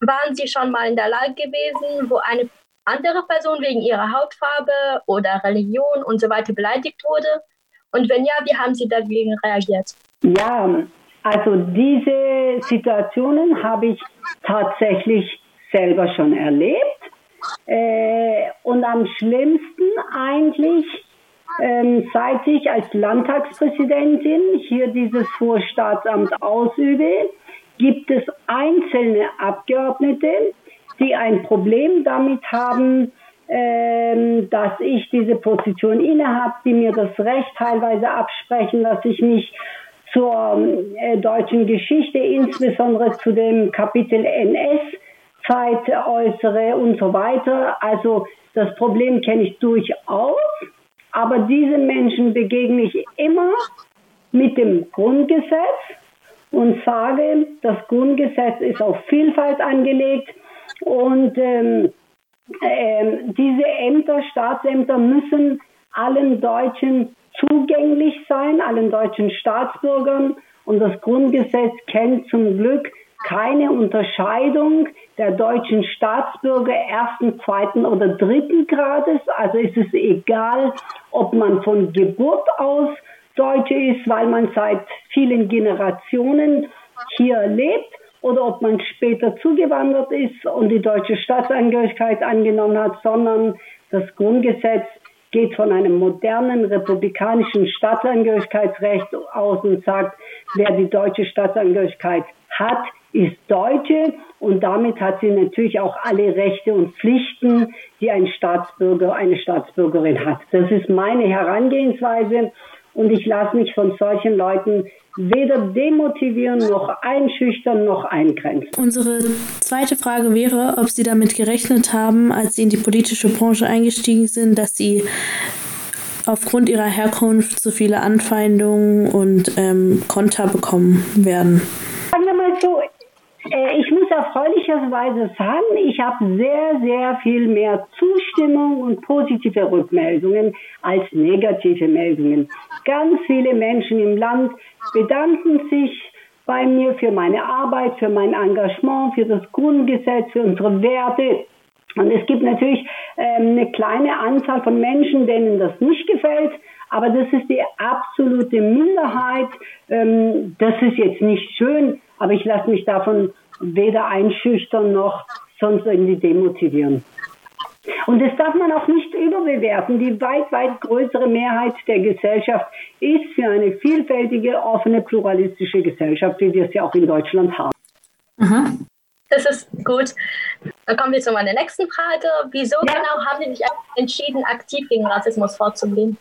Waren Sie schon mal in der Lage gewesen, wo eine andere Person wegen ihrer Hautfarbe oder Religion und so weiter beleidigt wurde? Und wenn ja, wie haben Sie dagegen reagiert? Ja, also diese Situationen habe ich tatsächlich selber schon erlebt. Und am schlimmsten eigentlich, seit ich als Landtagspräsidentin hier dieses hohe Staatsamt ausübe, gibt es einzelne Abgeordnete, die ein Problem damit haben, dass ich diese Position innehabe, die mir das Recht teilweise absprechen, dass ich mich zur deutschen Geschichte, insbesondere zu dem Kapitel NS-Zeit äußere und so weiter. Also das Problem kenne ich durchaus, aber diesen Menschen begegne ich immer mit dem Grundgesetz und sage, das Grundgesetz ist auf Vielfalt angelegt und diese Ämter, Staatsämter müssen allen Deutschen zugänglich sein, allen deutschen Staatsbürgern. Und das Grundgesetz kennt zum Glück keine Unterscheidung der deutschen Staatsbürger ersten, zweiten oder dritten Grades. Also ist es egal, ob man von Geburt aus Deutsche ist, weil man seit vielen Generationen hier lebt, oder ob man später zugewandert ist und die deutsche Staatsangehörigkeit angenommen hat, sondern das Grundgesetz geht von einem modernen republikanischen Staatsangehörigkeitsrecht aus und sagt, wer die deutsche Staatsangehörigkeit hat, ist Deutsche und damit hat sie natürlich auch alle Rechte und Pflichten, die ein Staatsbürger, eine Staatsbürgerin hat. Das ist meine Herangehensweise und ich lasse mich von solchen Leuten weder demotivieren, noch einschüchtern, noch eingrenzen. Unsere zweite Frage wäre, ob Sie damit gerechnet haben, als Sie in die politische Branche eingestiegen sind, dass Sie aufgrund Ihrer Herkunft so viele Anfeindungen und Konter bekommen werden. Sagen wir mal so, ich muss erfreulicherweise sagen, ich habe sehr, sehr viel mehr Zustimmung und positive Rückmeldungen als negative Meldungen. Ganz viele Menschen im Land bedanken sich bei mir für meine Arbeit, für mein Engagement, für das Grundgesetz, für unsere Werte. Und es gibt natürlich eine kleine Anzahl von Menschen, denen das nicht gefällt, aber das ist die absolute Minderheit. Das ist jetzt nicht schön, aber ich lasse mich davon weder einschüchtern noch sonst irgendwie demotivieren. Und das darf man auch nicht überbewerten. Die weit, weit größere Mehrheit der Gesellschaft ist für eine vielfältige, offene, pluralistische Gesellschaft, wie wir es ja auch in Deutschland haben. Mhm. Das ist gut. Dann kommen wir zu meiner nächsten Frage. Wieso genau haben Sie sich entschieden, aktiv gegen Rassismus vorzugehen?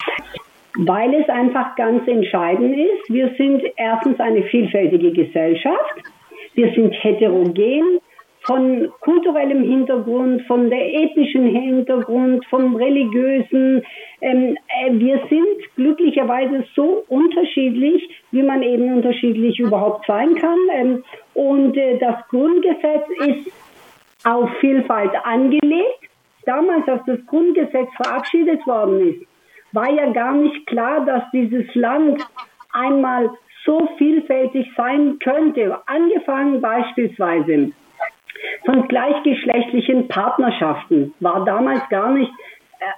Weil es einfach ganz entscheidend ist. Wir sind erstens eine vielfältige Gesellschaft. Wir sind heterogen. Von kulturellem Hintergrund, von der ethnischen Hintergrund, vom religiösen. Wir sind glücklicherweise so unterschiedlich, wie man eben unterschiedlich überhaupt sein kann. Das Grundgesetz ist auf Vielfalt angelegt. Damals, als das Grundgesetz verabschiedet worden ist, war ja gar nicht klar, dass dieses Land einmal so vielfältig sein könnte. Angefangen beispielsweise von gleichgeschlechtlichen Partnerschaften war damals gar nicht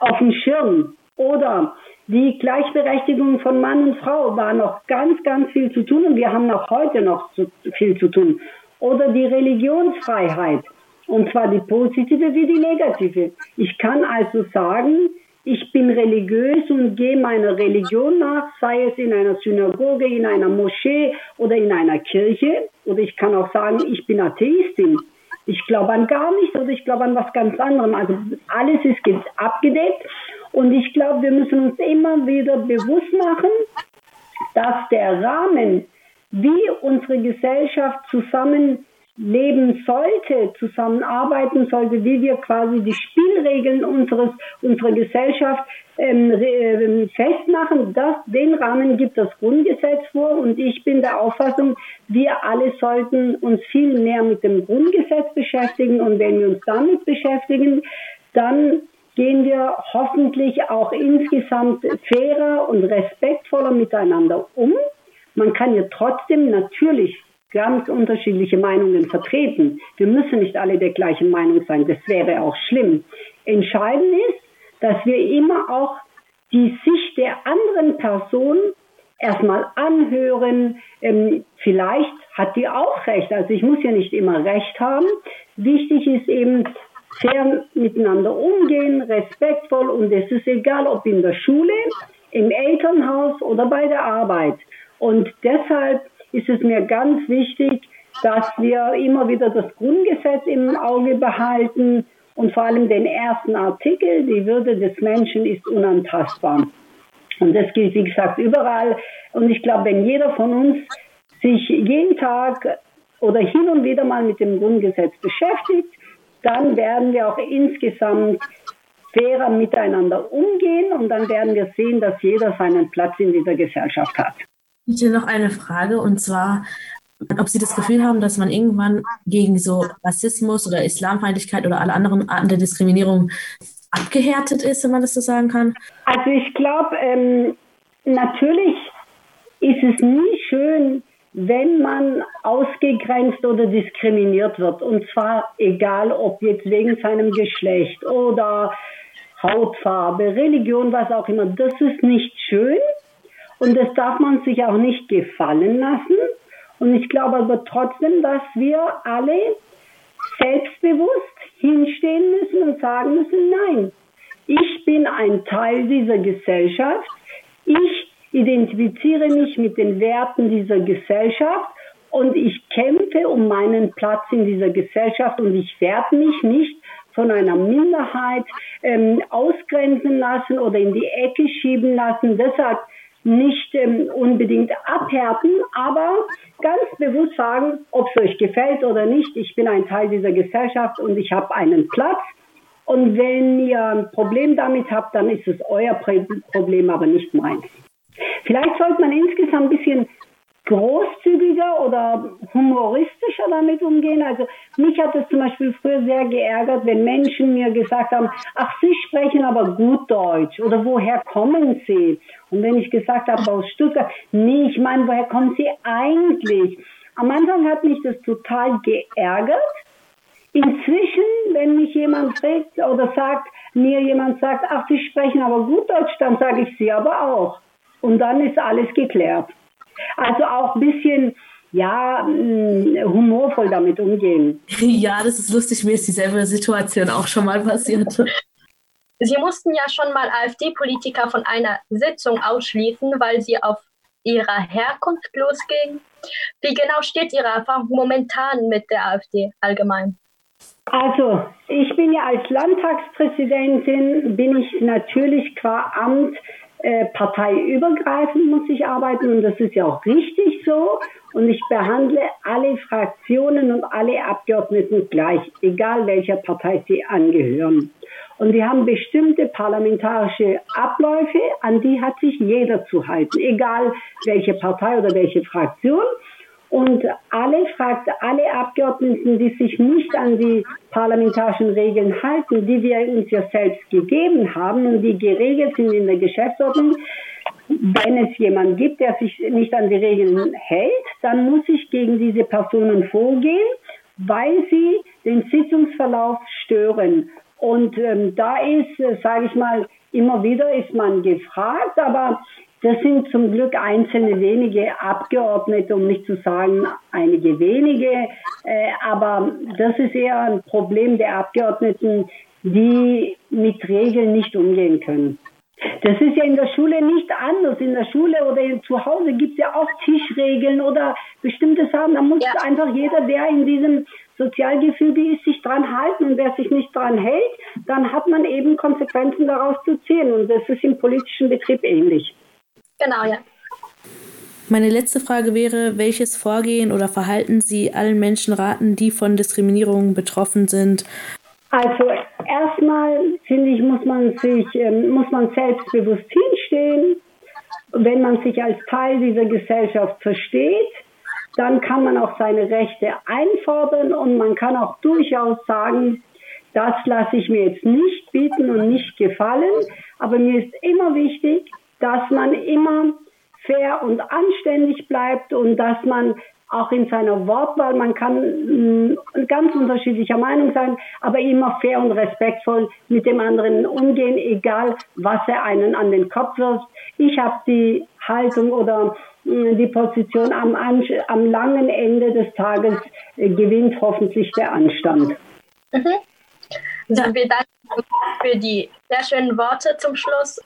auf dem Schirm. Oder die Gleichberechtigung von Mann und Frau war noch ganz, ganz viel zu tun und wir haben auch heute noch viel zu tun. Oder die Religionsfreiheit, und zwar die positive wie die negative. Ich kann also sagen, ich bin religiös und gehe meiner Religion nach, sei es in einer Synagoge, in einer Moschee oder in einer Kirche. Oder ich kann auch sagen, ich bin Atheistin. Ich glaube an gar nichts oder ich glaube an was ganz anderem. Also alles ist abgedeckt. Und ich glaube, wir müssen uns immer wieder bewusst machen, dass der Rahmen, wie unsere Gesellschaft zusammenleben sollte, zusammenarbeiten sollte, wie wir quasi die Spielregeln unserer Gesellschaft festmachen, den Rahmen gibt das Grundgesetz vor und ich bin der Auffassung, wir alle sollten uns viel mehr mit dem Grundgesetz beschäftigen und wenn wir uns damit beschäftigen, dann gehen wir hoffentlich auch insgesamt fairer und respektvoller miteinander um. Man kann ja trotzdem natürlich Wir haben unterschiedliche Meinungen vertreten. Wir müssen nicht alle der gleichen Meinung sein. Das wäre auch schlimm. Entscheidend ist, dass wir immer auch die Sicht der anderen Person erstmal anhören. Vielleicht hat die auch recht. Also ich muss ja nicht immer recht haben. Wichtig ist eben, fair miteinander umgehen, respektvoll. Und es ist egal, ob in der Schule, im Elternhaus oder bei der Arbeit. Und deshalb ist es mir ganz wichtig, dass wir immer wieder das Grundgesetz im Auge behalten und vor allem den ersten Artikel, die Würde des Menschen ist unantastbar. Und das gilt, wie gesagt, überall. Und ich glaube, wenn jeder von uns sich jeden Tag oder hin und wieder mal mit dem Grundgesetz beschäftigt, dann werden wir auch insgesamt fairer miteinander umgehen und dann werden wir sehen, dass jeder seinen Platz in dieser Gesellschaft hat. Ich hätte noch eine Frage, und zwar, ob Sie das Gefühl haben, dass man irgendwann gegen so Rassismus oder Islamfeindlichkeit oder alle anderen Arten der Diskriminierung abgehärtet ist, wenn man das so sagen kann? Also ich glaube, natürlich ist es nie schön, wenn man ausgegrenzt oder diskriminiert wird. Und zwar egal, ob jetzt wegen seinem Geschlecht oder Hautfarbe, Religion, was auch immer. Das ist nicht schön. Und das darf man sich auch nicht gefallen lassen. Und ich glaube aber trotzdem, dass wir alle selbstbewusst hinstehen müssen und sagen müssen, nein, ich bin ein Teil dieser Gesellschaft. Ich identifiziere mich mit den Werten dieser Gesellschaft und ich kämpfe um meinen Platz in dieser Gesellschaft und ich werde mich nicht von einer Minderheit ausgrenzen lassen oder in die Ecke schieben lassen. Deshalb nicht unbedingt abhärten, aber ganz bewusst sagen, ob es euch gefällt oder nicht, ich bin ein Teil dieser Gesellschaft und ich habe einen Platz. Und wenn ihr ein Problem damit habt, dann ist es euer Problem, aber nicht meins. Vielleicht sollte man insgesamt ein bisschen großzügiger oder humoristischer damit umgehen. Also mich hat es zum Beispiel früher sehr geärgert, wenn Menschen mir gesagt haben, ach, Sie sprechen aber gut Deutsch oder woher kommen Sie? Und wenn ich gesagt habe, aus Stuttgart, nee, ich meine, woher kommen Sie eigentlich? Am Anfang hat mich das total geärgert. Inzwischen, wenn mich jemand fragt oder sagt, mir jemand sagt, ach, Sie sprechen aber gut Deutsch, dann sage ich Sie aber auch. Und dann ist alles geklärt. Also auch ein bisschen, ja, humorvoll damit umgehen. Ja, das ist lustig. Mir ist dieselbe Situation auch schon mal passiert. Sie mussten ja schon mal AfD-Politiker von einer Sitzung ausschließen, weil sie auf ihrer Herkunft losgingen. Wie genau steht Ihre Erfahrung momentan mit der AfD allgemein? Also, ich bin ja als Landtagspräsidentin, bin ich natürlich qua Amt parteiübergreifend muss ich arbeiten und das ist ja auch richtig so. Und ich behandle alle Fraktionen und alle Abgeordneten gleich, egal welcher Partei sie angehören. Und die haben bestimmte parlamentarische Abläufe, an die hat sich jeder zu halten, egal welche Partei oder welche Fraktion. Und alle Abgeordneten, die sich nicht an die parlamentarischen Regeln halten, die wir uns ja selbst gegeben haben und die geregelt sind in der Geschäftsordnung, wenn es jemanden gibt, der sich nicht an die Regeln hält, dann muss ich gegen diese Personen vorgehen, weil sie den Sitzungsverlauf stören. Und da ist, sage ich mal, immer wieder ist man gefragt, aber das sind zum Glück einzelne wenige Abgeordnete, um nicht zu sagen einige wenige. Aber das ist eher ein Problem der Abgeordneten, die mit Regeln nicht umgehen können. Das ist ja in der Schule nicht anders. In der Schule oder zu Hause gibt es ja auch Tischregeln oder bestimmte Sachen. Da muss einfach jeder, der in diesem Sozialgefüge ist, sich dran halten. Und wer sich nicht dran hält, dann hat man eben Konsequenzen daraus zu ziehen. Und das ist im politischen Betrieb ähnlich. Genau, ja. Meine letzte Frage wäre, welches Vorgehen oder Verhalten Sie allen Menschen raten, die von Diskriminierung betroffen sind? Also erstmal, finde ich, muss man selbstbewusst hinstehen. Wenn man sich als Teil dieser Gesellschaft versteht, dann kann man auch seine Rechte einfordern und man kann auch durchaus sagen, das lasse ich mir jetzt nicht bieten und nicht gefallen. Aber mir ist immer wichtig, dass man immer fair und anständig bleibt und dass man auch in seiner Wortwahl. Man kann ganz unterschiedlicher Meinung sein, aber immer fair und respektvoll mit dem anderen umgehen, egal was er einen an den Kopf wirft. Ich habe die Haltung oder die Position, am langen Ende des Tages gewinnt hoffentlich der Anstand. Mhm. Also wir danken für die sehr schönen Worte zum Schluss